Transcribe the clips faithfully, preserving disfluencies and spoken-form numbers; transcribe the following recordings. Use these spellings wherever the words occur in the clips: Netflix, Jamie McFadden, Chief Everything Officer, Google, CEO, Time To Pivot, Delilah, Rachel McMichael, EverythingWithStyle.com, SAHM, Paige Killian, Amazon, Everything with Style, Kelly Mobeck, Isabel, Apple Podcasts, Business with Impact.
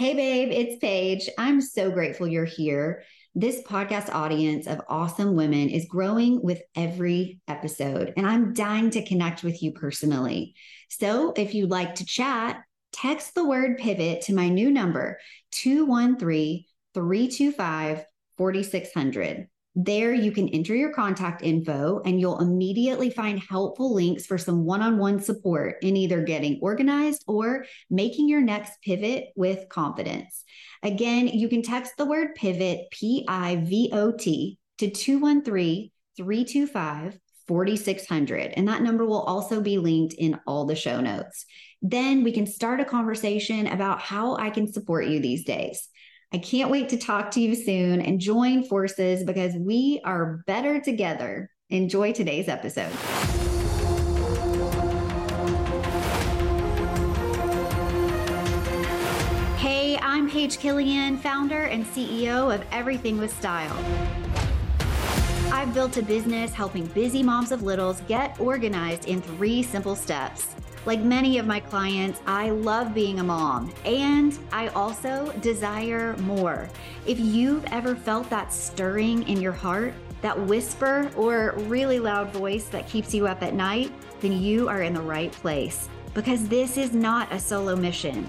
Hey, babe, it's Paige. I'm so grateful you're here. This podcast audience of awesome women is growing with every episode, and I'm dying to connect with you personally. So if you'd like to chat, text the word pivot to my new number, two one three, three two five, four six zero zero. There you can enter your contact info and you'll immediately find helpful links for some one-on-one support in either getting organized or making your next pivot with confidence. Again, you can text the word pivot, P I V O T, to two one three, three two five, four six zero zero. And that number will also be linked in all the show notes. Then we can start a conversation about how I can support you these days. I can't wait to talk to you soon and join forces because we are better together. Enjoy today's episode. Hey, I'm Paige Killian, founder and C E O of Everything with Style. I've built a business helping busy moms of littles get organized in three simple steps. Like many of my clients, I love being a mom, and I also desire more. If you've ever felt that stirring in your heart, that whisper or really loud voice that keeps you up at night, then you are in the right place because this is not a solo mission.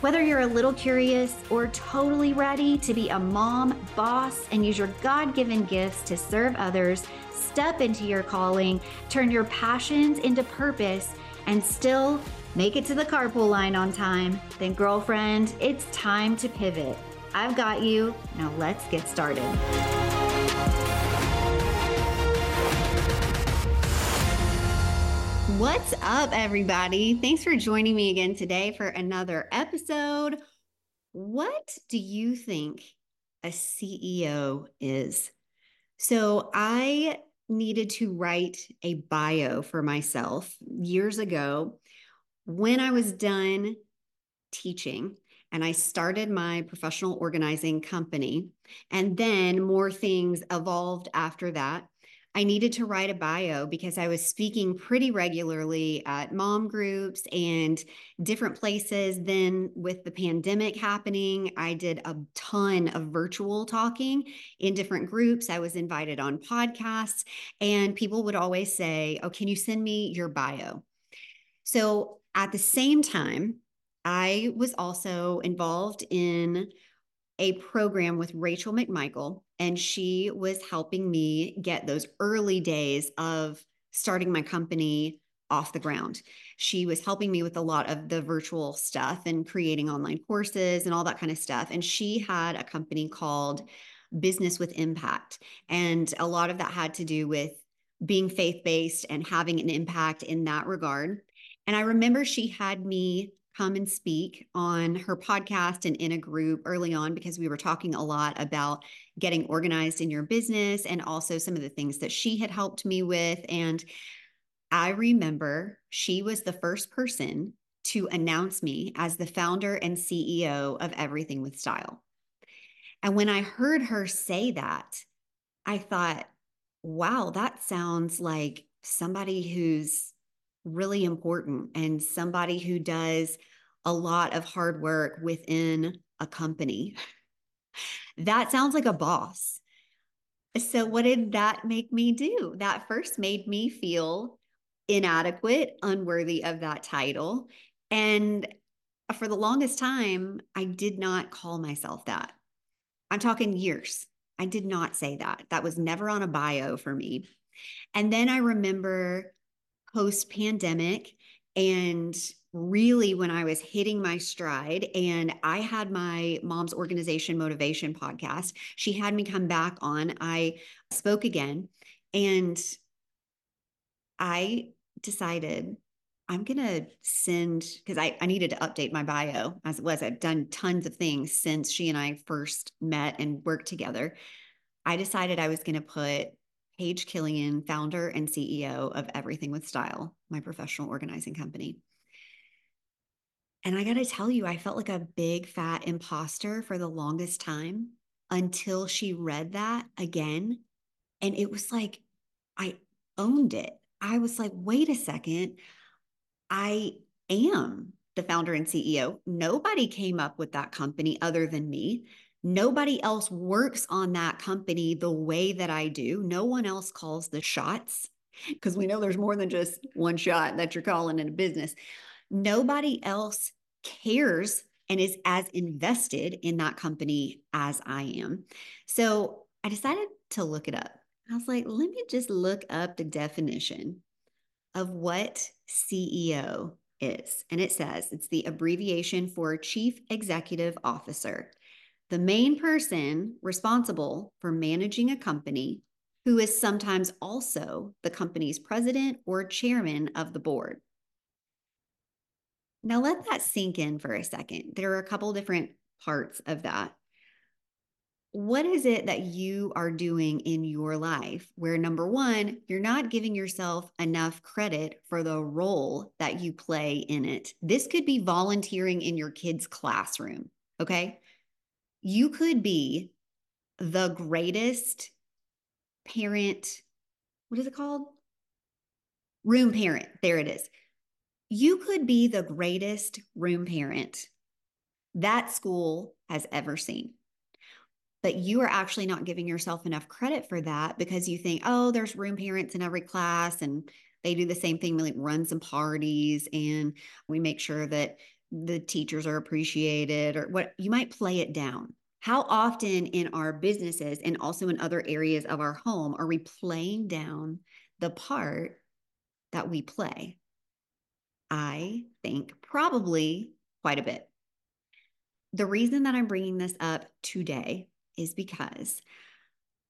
Whether you're a little curious or totally ready to be a mom, boss, and use your God-given gifts to serve others, step into your calling, turn your passions into purpose, and still make it to the carpool line on time, then girlfriend, it's time to pivot. I've got you. Now let's get started. What's up, everybody? Thanks for joining me again today for another episode. What do you think a C E O is? So I needed to write a bio for myself years ago when I was done teaching and I started my professional organizing company. And then more things evolved after that. I needed to write a bio because I was speaking pretty regularly at mom groups and different places. Then with the pandemic happening, I did a ton of virtual talking in different groups. I was invited on podcasts and people would always say, oh, can you send me your bio? So at the same time, I was also involved in a program with Rachel McMichael, and she was helping me get those early days of starting my company off the ground. She was helping me with a lot of the virtual stuff and creating online courses and all that kind of stuff. And she had a company called Business with Impact. And a lot of that had to do with being faith-based and having an impact in that regard. And I remember she had me come and speak on her podcast and in a group early on because we were talking a lot about getting organized in your business and also some of the things that she had helped me with. And I remember she was the first person to announce me as the founder and C E O of Everything with Style. And when I heard her say that, I thought, wow, that sounds like somebody who's really important and somebody who does a lot of hard work within a company. That sounds like a boss. So what did that make me do? That first made me feel inadequate, unworthy of that title. And for the longest time, I did not call myself that. I'm talking years. I did not say that. That was never on a bio for me. And then I remember post-pandemic and really when I was hitting my stride and I had my mom's organization motivation podcast, she had me come back on. I spoke again and I decided I'm going to send, because I, I needed to update my bio as it was. I've done tons of things since she and I first met and worked together. I decided I was going to put Paige Killian, founder and C E O of Everything with Style, my professional organizing company. And I got to tell you, I felt like a big fat imposter for the longest time until she read that again. And it was like, I owned it. I was like, wait a second, I am the founder and C E O, nobody came up with that company other than me. Nobody else works on that company the way that I do. No one else calls the shots, because we know there's more than just one shot that you're calling in a business. Nobody else cares and is as invested in that company as I am. So I decided to look it up. I was like, let me just look up the definition of what C E O is. And it says it's the abbreviation for Chief Executive Officer, the main person responsible for managing a company, who is sometimes also the company's president or chairman of the board. Now let that sink in for a second. There are a couple different parts of that. What is it that you are doing in your life where, number one, you're not giving yourself enough credit for the role that you play in it? This could be volunteering in your kid's classroom, okay? You could be the greatest parent, what is it called? Room parent, there it is. You could be the greatest room parent that school has ever seen. But you are actually not giving yourself enough credit for that because you think, oh, there's room parents in every class and they do the same thing. We like run some parties and we make sure that the teachers are appreciated, or what you might play it down. How often in our businesses and also in other areas of our home are we playing down the part that we play? I think probably quite a bit. The reason that I'm bringing this up today is because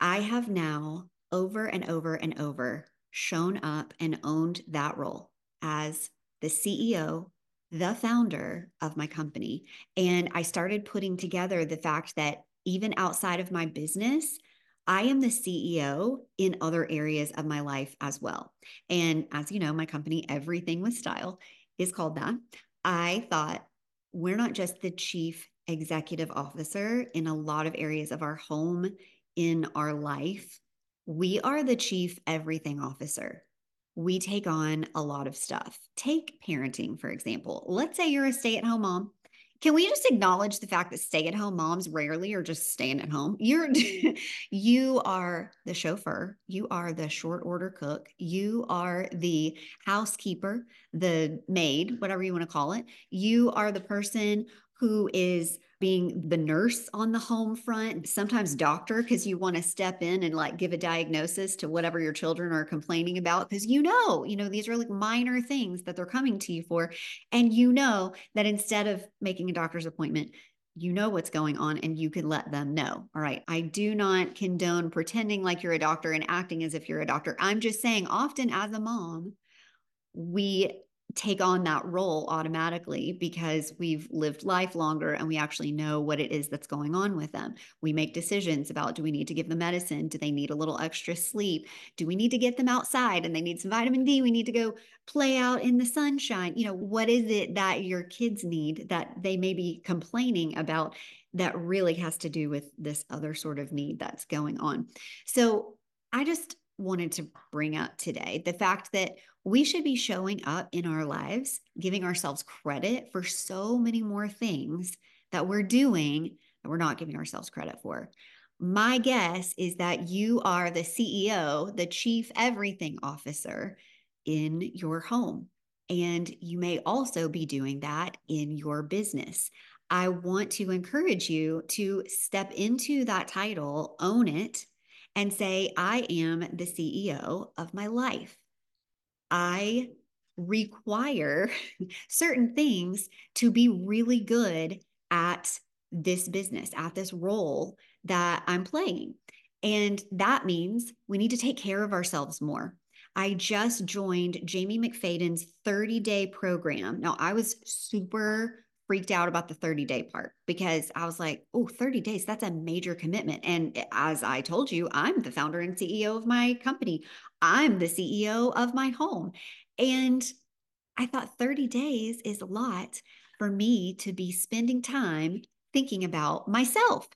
I have now over and over and over shown up and owned that role as the C E O, the founder of my company. And I started putting together the fact that even outside of my business, I am the C E O in other areas of my life as well. And as you know, my company, Everything with Style, is called that. I thought, we're not just the chief executive officer in a lot of areas of our home, in our life. We are the chief everything officer. We take on a lot of stuff. Take parenting, for example. Let's say you're a stay-at-home mom. Can we just acknowledge the fact that stay-at-home moms rarely are just staying at home? You're, you are the chauffeur. You are the short order cook. You are the housekeeper, the maid, whatever you want to call it. You are the person who is being the nurse on the home front, sometimes doctor, because you want to step in and like give a diagnosis to whatever your children are complaining about, because you know, you know, these are like minor things that they're coming to you for. And you know that instead of making a doctor's appointment, you know what's going on and you can let them know. All right. I do not condone pretending like you're a doctor and acting as if you're a doctor. I'm just saying often as a mom, we take on that role automatically because we've lived life longer and we actually know what it is that's going on with them. We make decisions about, do we need to give them medicine? Do they need a little extra sleep? Do we need to get them outside and they need some vitamin D? We need to go play out in the sunshine. You know, what is it that your kids need that they may be complaining about that really has to do with this other sort of need that's going on? So I just wanted to bring up today the fact that we should be showing up in our lives, giving ourselves credit for so many more things that we're doing that we're not giving ourselves credit for. My guess is that you are the C E O, the chief everything officer in your home, and you may also be doing that in your business. I want to encourage you to step into that title, own it, and say, I am the C E O of my life. I require certain things to be really good at this business, at this role that I'm playing. And that means we need to take care of ourselves more. I just joined Jamie McFadden's thirty-day program. Now, I was super freaked out about the thirty-day part because I was like, oh, thirty days, that's a major commitment. And as I told you, I'm the founder and C E O of my company. I'm the C E O of my home. And I thought thirty days is a lot for me to be spending time thinking about myself.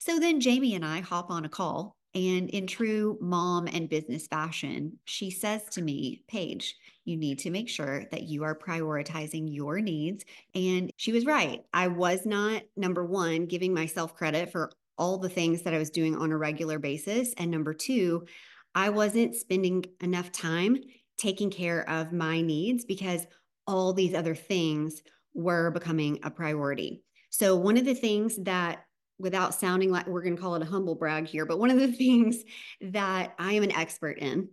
So then Jamie and I hop on a call And in true mom and business fashion, she says to me, Paige, you need to make sure that you are prioritizing your needs. And she was right. I was not, number one, giving myself credit for all the things that I was doing on a regular basis. And number two, I wasn't spending enough time taking care of my needs because all these other things were becoming a priority. So one of the things that, without sounding like we're going to call it a humble brag here, but one of the things that I am an expert in,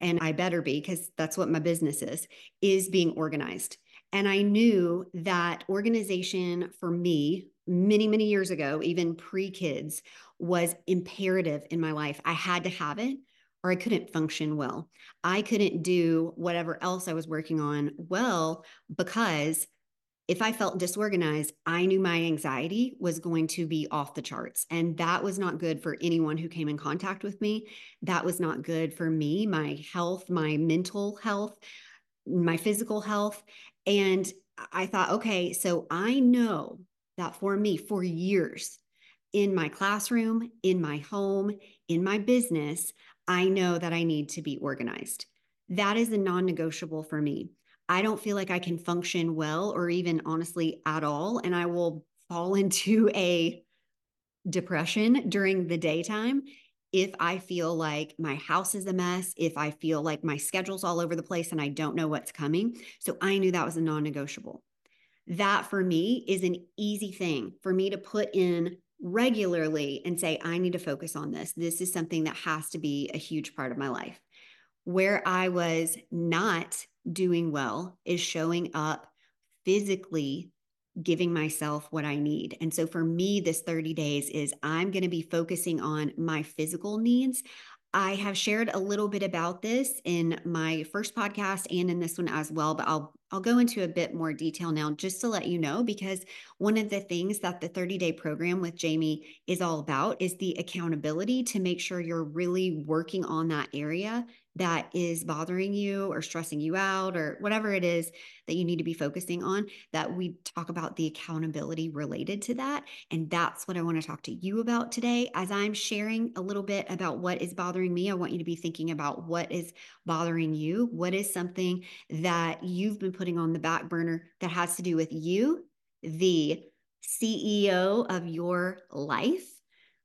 and I better be because that's what my business is, is being organized. And I knew that organization for me many, many years ago, even pre-kids, was imperative in my life. I had to have it or I couldn't function well. I couldn't do whatever else I was working on well because if I felt disorganized, I knew my anxiety was going to be off the charts. And that was not good for anyone who came in contact with me. That was not good for me, my health, my mental health, my physical health. And I thought, okay, so I know that for me, for years, in my classroom, in my home, in my business, I know that I need to be organized. That is a non-negotiable for me. I don't feel like I can function well or even honestly at all. And I will fall into a depression during the daytime if I feel like my house is a mess, if I feel like my schedule's all over the place and I don't know what's coming. So I knew that was a non-negotiable. That for me is an easy thing for me to put in regularly and say, I need to focus on this. This is something that has to be a huge part of my life. Where I was not doing well is showing up physically, giving myself what I need. And so for me, this thirty days is I'm going to be focusing on my physical needs. I have shared a little bit about this in my first podcast and in this one as well, but I'll I'll go into a bit more detail now just to let you know, because one of the things that the thirty-day program with Jamie is all about is the accountability to make sure you're really working on that area that is bothering you or stressing you out or whatever it is that you need to be focusing on, that we talk about the accountability related to that. And that's what I want to talk to you about today. As I'm sharing a little bit about what is bothering me, I want you to be thinking about what is bothering you. What is something that you've been putting on the back burner that has to do with you, the C E O of your life?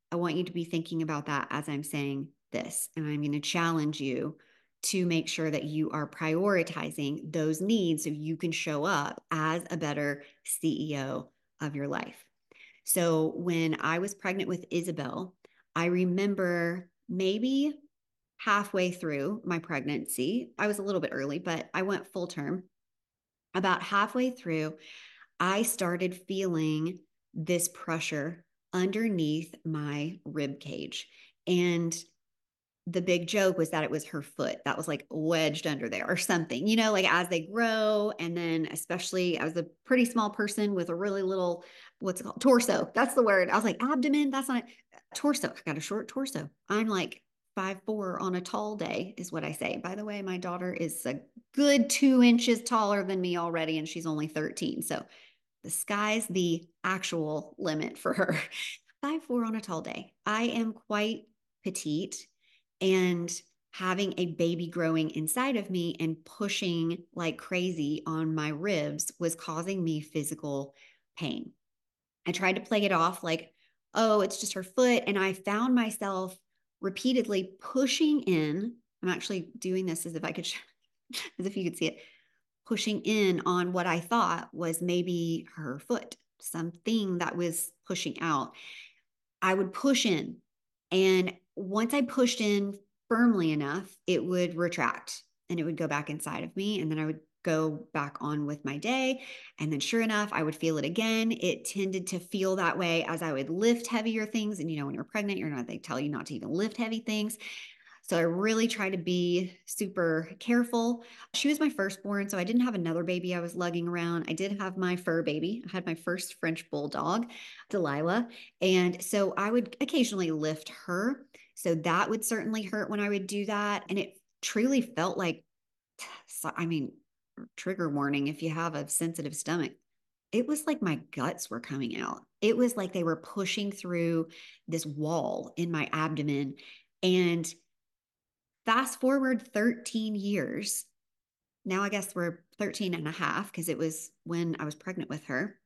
I want you to be thinking about that as I'm saying this. And I'm going to challenge you to make sure that you are prioritizing those needs so you can show up as a better C E O of your life. So when I was pregnant with Isabel, I remember maybe halfway through my pregnancy, I was a little bit early, but I went full term. About halfway through, I started feeling this pressure underneath my rib cage. And the big joke was that it was her foot that was like wedged under there or something, you know, like as they grow. And then especially I was a pretty small person with a really little, what's it called? Torso. That's the word. I was like, abdomen. That's not it. Torso. I got a short torso. I'm like five, four on a tall day is what I say. By the way, my daughter is a good two inches taller than me already, and she's only thirteen. So the sky's the actual limit for her. Five, four on a tall day. I am quite petite. And having a baby growing inside of me and pushing like crazy on my ribs was causing me physical pain. I tried to play it off like, oh, it's just her foot. And I found myself repeatedly pushing in. I'm actually doing this as if I could, sh- as if you could see it, pushing in on what I thought was maybe her foot, something that was pushing out. I would push in, and once I pushed in firmly enough, it would retract and it would go back inside of me. And then I would go back on with my day. And then sure enough, I would feel it again. It tended to feel that way as I would lift heavier things. And you know, when you're pregnant, you're not, they tell you not to even lift heavy things. So I really try to be super careful. She was my firstborn, so I didn't have another baby I was lugging around. I did have my fur baby. I had my first French bulldog, Delilah. And so I would occasionally lift her. So that would certainly hurt when I would do that. And it truly felt like, I mean, trigger warning if you have a sensitive stomach, it was like my guts were coming out. It was like they were pushing through this wall in my abdomen. And fast forward thirteen years. Now I guess we're thirteen and a half because it was when I was pregnant with her.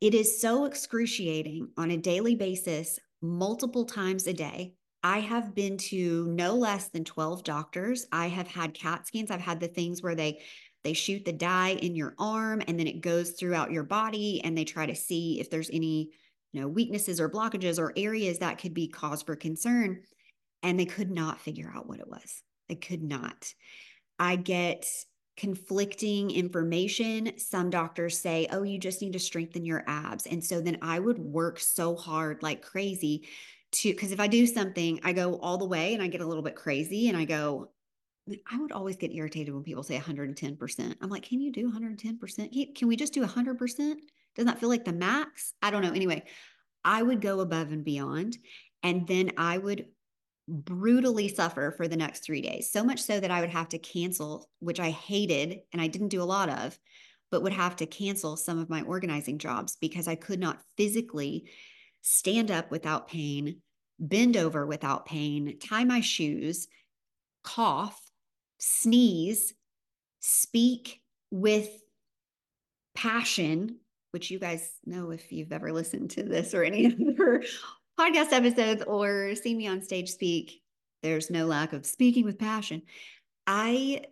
It is so excruciating on a daily basis, multiple times a day. I have been to no less than twelve doctors. I have had CAT scans. I've had the things where they they shoot the dye in your arm and then it goes throughout your body and they try to see if there's any, you know, weaknesses or blockages or areas that could be cause for concern. And they could not figure out what it was. They could not. I get conflicting information. Some doctors say, oh, you just need to strengthen your abs. And so then I would work so hard like crazy to, because if I do something, I go all the way and I get a little bit crazy and I go, I would always get irritated when people say one hundred ten percent. I'm like, can you do one hundred ten percent? Can we just do one hundred percent? Doesn't that feel like the max? I don't know. Anyway, I would go above and beyond. And then I would brutally suffer for the next three days. So much so that I would have to cancel, which I hated and I didn't do a lot of, but would have to cancel some of my organizing jobs because I could not physically stand up without pain, bend over without pain, tie my shoes, cough, sneeze, speak with passion, which you guys know if you've ever listened to this or any other podcast episodes or seen me on stage speak. There's no lack of speaking with passion. I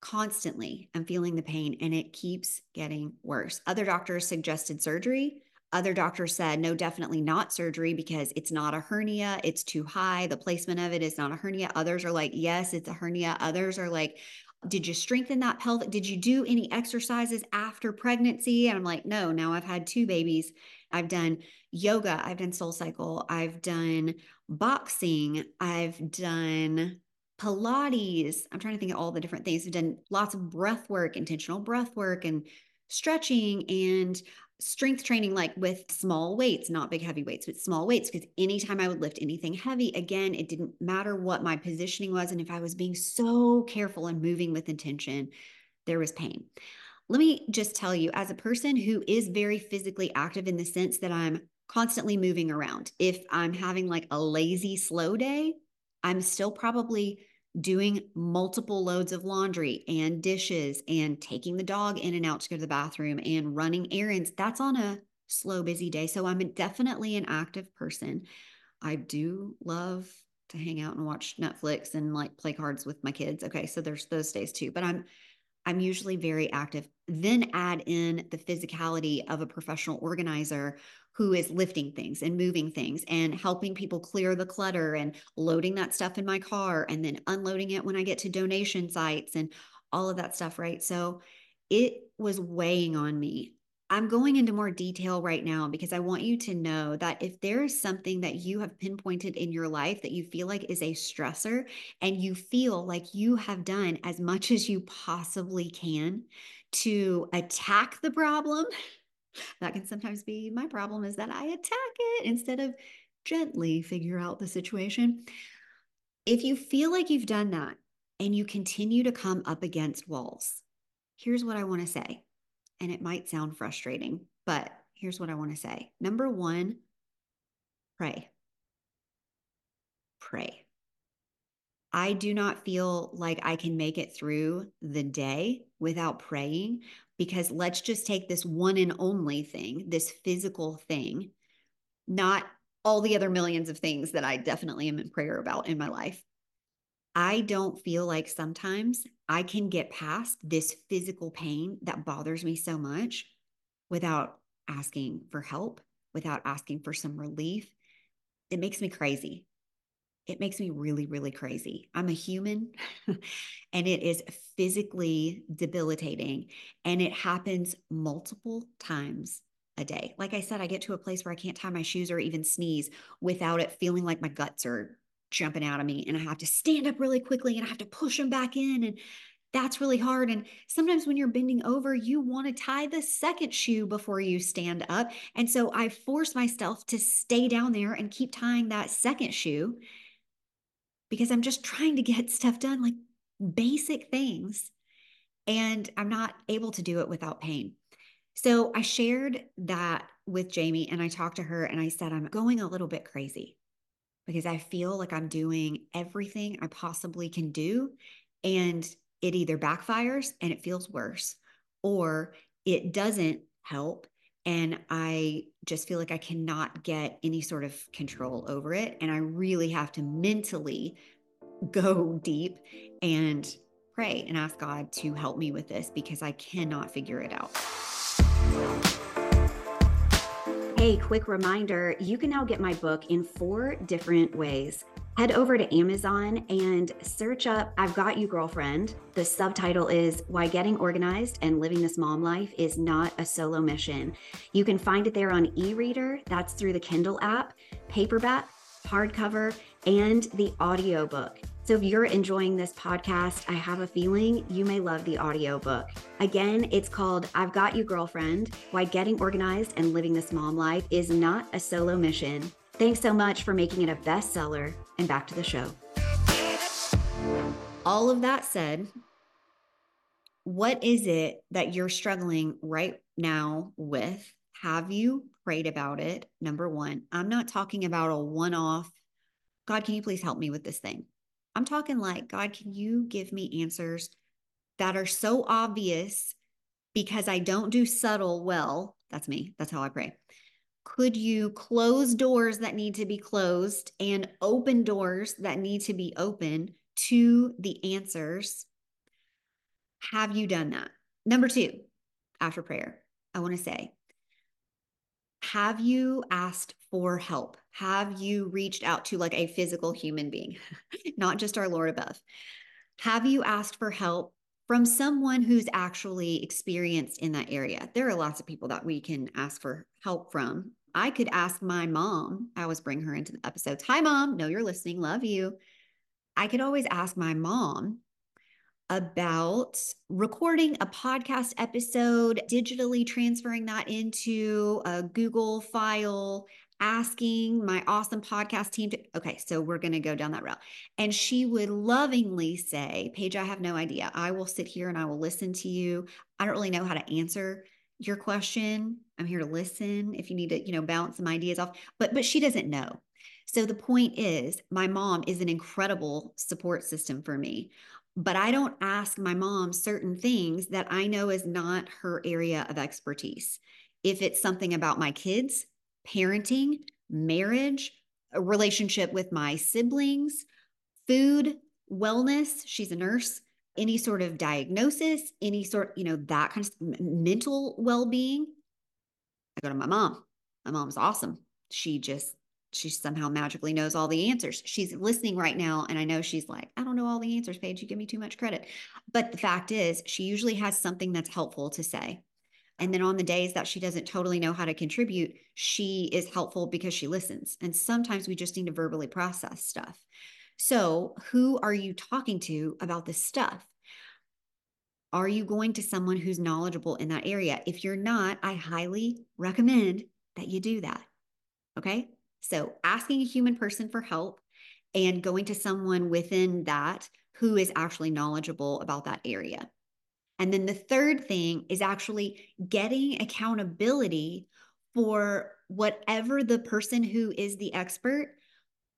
constantly am feeling the pain and it keeps getting worse. Other doctors suggested surgery. Other doctors said, no, definitely not surgery because it's not a hernia. It's too high. The placement of it is not a hernia. Others are like, yes, it's a hernia. Others are like, did you strengthen that pelvic? Did you do any exercises after pregnancy? And I'm like, no, now I've had two babies. I've done yoga. I've done SoulCycle. I've done boxing. I've done Pilates. I'm trying to think of all the different things. I've done lots of breath work, intentional breath work and stretching and strength training, like with small weights, not big heavy weights, but small weights. Because anytime I would lift anything heavy, again, it didn't matter what my positioning was. And if I was being so careful and moving with intention, there was pain. Let me just tell you, as a person who is very physically active in the sense that I'm constantly moving around, if I'm having like a lazy, slow day, I'm still probably doing multiple loads of laundry and dishes and taking the dog in and out to go to the bathroom and running errands. That's on a slow, busy day. So I'm definitely an active person. I do love to hang out and watch Netflix and like play cards with my kids. Okay. So there's those days too, but I'm, I'm usually very active. Then add in the physicality of a professional organizer who is lifting things and moving things and helping people clear the clutter and loading that stuff in my car and then unloading it when I get to donation sites and all of that stuff, right? So it was weighing on me. I'm going into more detail right now because I want you to know that if there is something that you have pinpointed in your life that you feel like is a stressor and you feel like you have done as much as you possibly can to attack the problem, that can sometimes be my problem, is that I attack it instead of gently figure out the situation. If you feel like you've done that and you continue to come up against walls, here's what I want to say. And it might sound frustrating, but here's what I want to say. Number one, pray. Pray. I do not feel like I can make it through the day without praying, because let's just take this one and only thing, this physical thing, not all the other millions of things that I definitely am in prayer about in my life. I don't feel like sometimes I can get past this physical pain that bothers me so much without asking for help, without asking for some relief. It makes me crazy. It makes me really, really crazy. I'm a human and it is physically debilitating and it happens multiple times a day. Like I said, I get to a place where I can't tie my shoes or even sneeze without it feeling like my guts are jumping out of me and I have to stand up really quickly and I have to push them back in. And that's really hard. And sometimes when you're bending over, you want to tie the second shoe before you stand up. And so I force myself to stay down there and keep tying that second shoe because I'm just trying to get stuff done, like basic things. And I'm not able to do it without pain. So I shared that with Jamie and I talked to her and I said, I'm going a little bit crazy because I feel like I'm doing everything I possibly can do and it either backfires and it feels worse or it doesn't help. And I just feel like I cannot get any sort of control over it. And I really have to mentally go deep and pray and ask God to help me with this because I cannot figure it out. Hey, quick reminder, you can now get my book in four different ways. Head over to Amazon and search up I've Got You, Girlfriend. The subtitle is Why Getting Organized and Living This Mom Life is Not a Solo Mission. You can find it there on e-reader. That's through the Kindle app, paperback, hardcover, and the audiobook. So if you're enjoying this podcast, I have a feeling you may love the audiobook. Again, it's called I've Got You, Girlfriend, Why Getting Organized and Living This Mom Life is Not a Solo Mission. Thanks so much for making it a bestseller, and back to the show. All of that said, what is it that you're struggling right now with? Have you prayed about it? Number one, I'm not talking about a one-off, God, can you please help me with this thing? I'm talking like, God, can you give me answers that are so obvious because I don't do subtle well? That's me. That's how I pray. Could you close doors that need to be closed and open doors that need to be open to the answers? Have you done that? Number two, after prayer, I want to say, have you asked for help? Have you reached out to like a physical human being, not just our Lord above? Have you asked for help from someone who's actually experienced in that area? There are lots of people that we can ask for help from. I could ask my mom. I always bring her into the episodes. Hi, Mom. Know you're listening. Love you. I could always ask my mom about recording a podcast episode, digitally transferring that into a Google file, asking my awesome podcast team to, okay, so we're going to go down that route. And she would lovingly say, Paige, I have no idea. I will sit here and I will listen to you. I don't really know how to answer your question. I'm here to listen if you need to, you know, bounce some ideas off, but, but she doesn't know. So the point is my mom is an incredible support system for me, but I don't ask my mom certain things that I know is not her area of expertise. If it's something about my kids, parenting, marriage, a relationship with my siblings, food, wellness, she's a nurse, any sort of diagnosis, any sort, you know, that kind of mental well-being, I go to my mom. My mom's awesome. She just, she somehow magically knows all the answers. She's listening right now. And I know she's like, I don't know all the answers, Paige, you give me too much credit. But the fact is she usually has something that's helpful to say. And then on the days that she doesn't totally know how to contribute, she is helpful because she listens. And sometimes we just need to verbally process stuff. So who are you talking to about this stuff? Are you going to someone who's knowledgeable in that area? If you're not, I highly recommend that you do that. Okay? So asking a human person for help and going to someone within that who is actually knowledgeable about that area. And then the third thing is actually getting accountability for whatever the person who is the expert,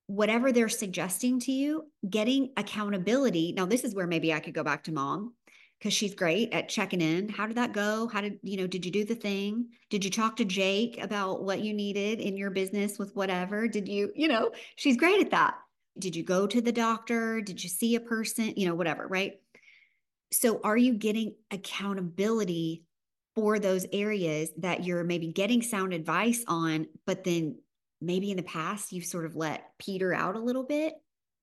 whatever they're suggesting to you, getting accountability. Now, this is where maybe I could go back to mom because she's great at checking in. How did that go? How did, you know, did you do the thing? Did you talk to Jake about what you needed in your business with whatever? Did you, you know, she's great at that. Did you go to the doctor? Did you see a person? You know, whatever, right? So are you getting accountability for those areas that you're maybe getting sound advice on, but then maybe in the past you've sort of let Peter out a little bit?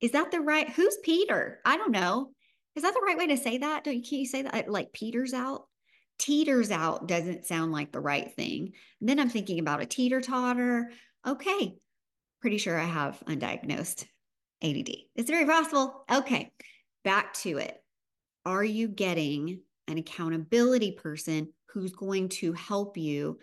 Is that the right, who's Peter? I don't know. Is that the right way to say that? Don't you, can you say that like Peter's out? Teeters out doesn't sound like the right thing. And then I'm thinking about a teeter-totter. Okay. Pretty sure I have undiagnosed A D D. It's very possible. Okay. Back to it. Are you getting an accountability person who's going to help you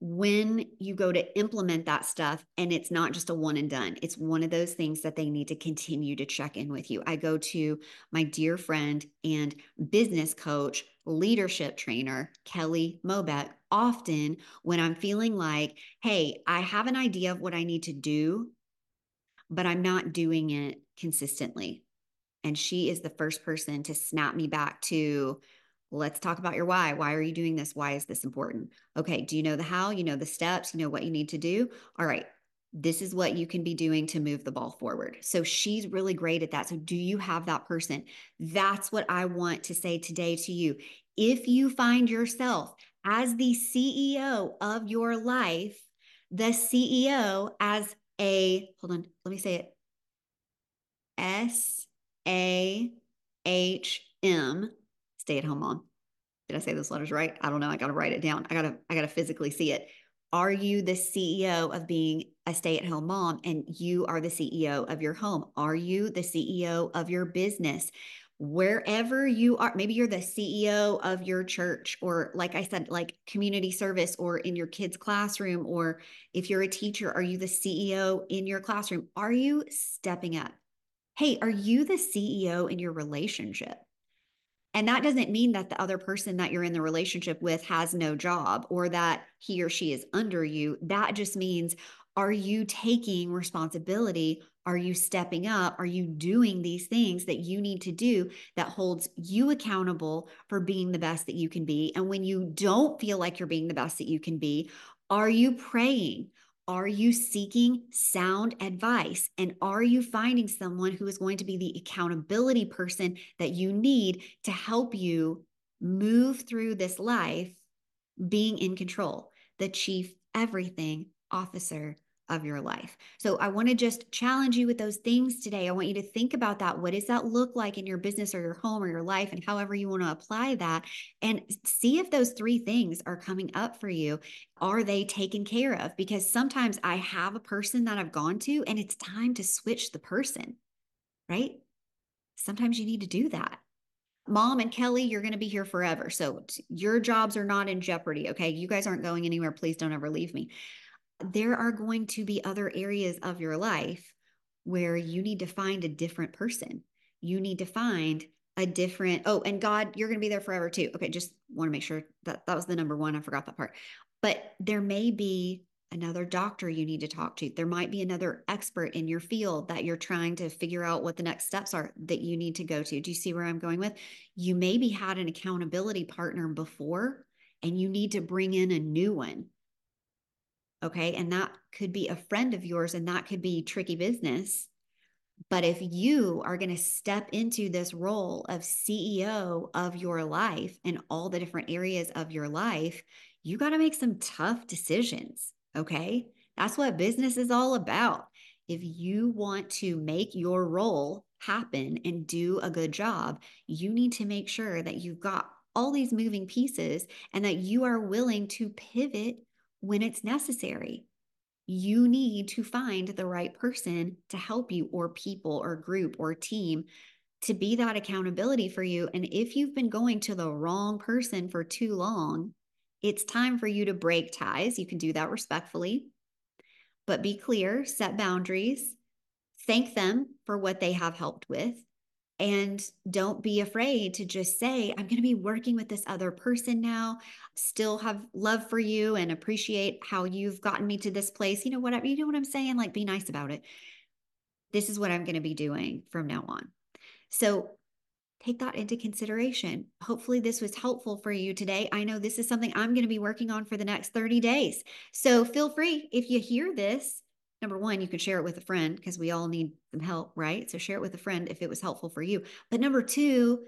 when you go to implement that stuff, and it's not just a one and done, it's one of those things that they need to continue to check in with you. I go to my dear friend and business coach, leadership trainer, Kelly Mobeck, often when I'm feeling like, hey, I have an idea of what I need to do, but I'm not doing it consistently. And she is the first person to snap me back to, let's talk about your why. Why are you doing this? Why is this important? Okay, do you know the how? You know the steps? You know what you need to do? All right, this is what you can be doing to move the ball forward. So she's really great at that. So do you have that person? That's what I want to say today to you. If you find yourself as the C E O of your life, the C E O as a, hold on, let me say it, S A H M, stay-at-home mom. Did I say those letters right? I don't know. I got to write it down. I got to, I got to physically see it. Are you the C E O of being a stay-at-home mom, and you are the C E O of your home? Are you the C E O of your business? Wherever you are, maybe you're the C E O of your church, or like I said, like community service, or in your kids' classroom, or if you're a teacher, are you the C E O in your classroom? Are you stepping up? Hey, are you the C E O in your relationship? And that doesn't mean that the other person that you're in the relationship with has no job, or that he or she is under you. That just means, are you taking responsibility? Are you stepping up? Are you doing these things that you need to do that holds you accountable for being the best that you can be? And when you don't feel like you're being the best that you can be, are you praying? Are you seeking sound advice? And are you finding someone who is going to be the accountability person that you need to help you move through this life being in control, the chief everything officer of your life? So I want to just challenge you with those things today. I want you to think about that. What does that look like in your business or your home or your life, and however you want to apply that, and see if those three things are coming up for you. Are they taken care of? Because sometimes I have a person that I've gone to, and it's time to switch the person, right? Sometimes you need to do that. Mom and Kelly, you're going to be here forever. So your jobs are not in jeopardy. Okay. You guys aren't going anywhere. Please don't ever leave me. There are going to be other areas of your life where you need to find a different person. You need to find a different, oh, and God, you're going to be there forever too. Okay, just want to make sure that that was the number one. I forgot that part. But there may be another doctor you need to talk to. There might be another expert in your field that you're trying to figure out what the next steps are that you need to go to. Do you see where I'm going with? You maybe had an accountability partner before, and you need to bring in a new one. Okay. And that could be a friend of yours, and that could be tricky business. But if you are going to step into this role of C E O of your life and all the different areas of your life, you got to make some tough decisions. Okay. That's what business is all about. If you want to make your role happen and do a good job, you need to make sure that you've got all these moving pieces and that you are willing to pivot when it's necessary. You need to find the right person to help you, or people or group or team, to be that accountability for you. And if you've been going to the wrong person for too long, it's time for you to break ties. You can do that respectfully, but be clear, set boundaries, thank them for what they have helped with. And don't be afraid to just say, I'm going to be working with this other person now, still have love for you and appreciate how you've gotten me to this place. You know what, I, you know what I'm saying? Like, be nice about it. This is what I'm going to be doing from now on. So take that into consideration. Hopefully this was helpful for you today. I know this is something I'm going to be working on for the next thirty days. So feel free, if you hear this, number one, you can share it with a friend, because we all need some help, right? So share it with a friend if it was helpful for you. But number two,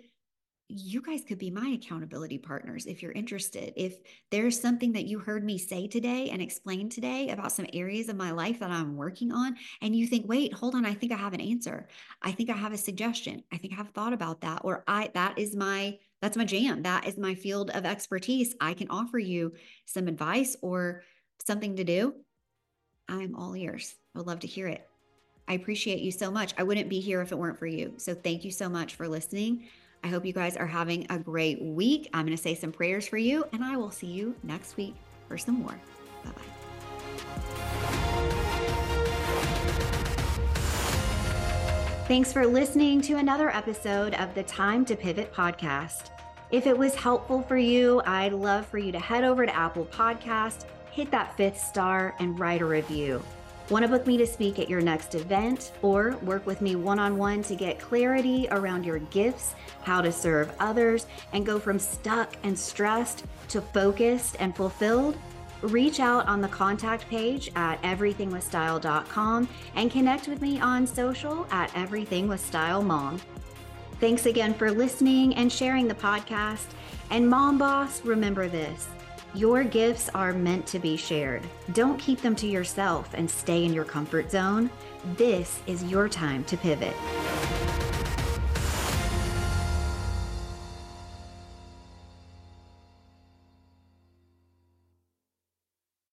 you guys could be my accountability partners if you're interested. If there's something that you heard me say today and explain today about some areas of my life that I'm working on, and you think, wait, hold on, I think I have an answer. I think I have a suggestion. I think I have thought about that. Or I, that is my, that's my jam. That is my field of expertise. I can offer you some advice or something to do. I'm all ears. I would love to hear it. I appreciate you so much. I wouldn't be here if it weren't for you. So thank you so much for listening. I hope you guys are having a great week. I'm going to say some prayers for you, and I will see you next week for some more. Bye-bye. Thanks for listening to another episode of the Time to Pivot podcast. If it was helpful for you, I'd love for you to head over to Apple Podcasts, hit that fifth star, and write a review. Want to book me to speak at your next event or work with me one-on-one to get clarity around your gifts, how to serve others, and go from stuck and stressed to focused and fulfilled? Reach out on the contact page at everything with style dot com and connect with me on social at everything with style mom. Thanks again for listening and sharing the podcast. And Mom Boss, remember this: your gifts are meant to be shared. Don't keep them to yourself and stay in your comfort zone. This is your time to pivot.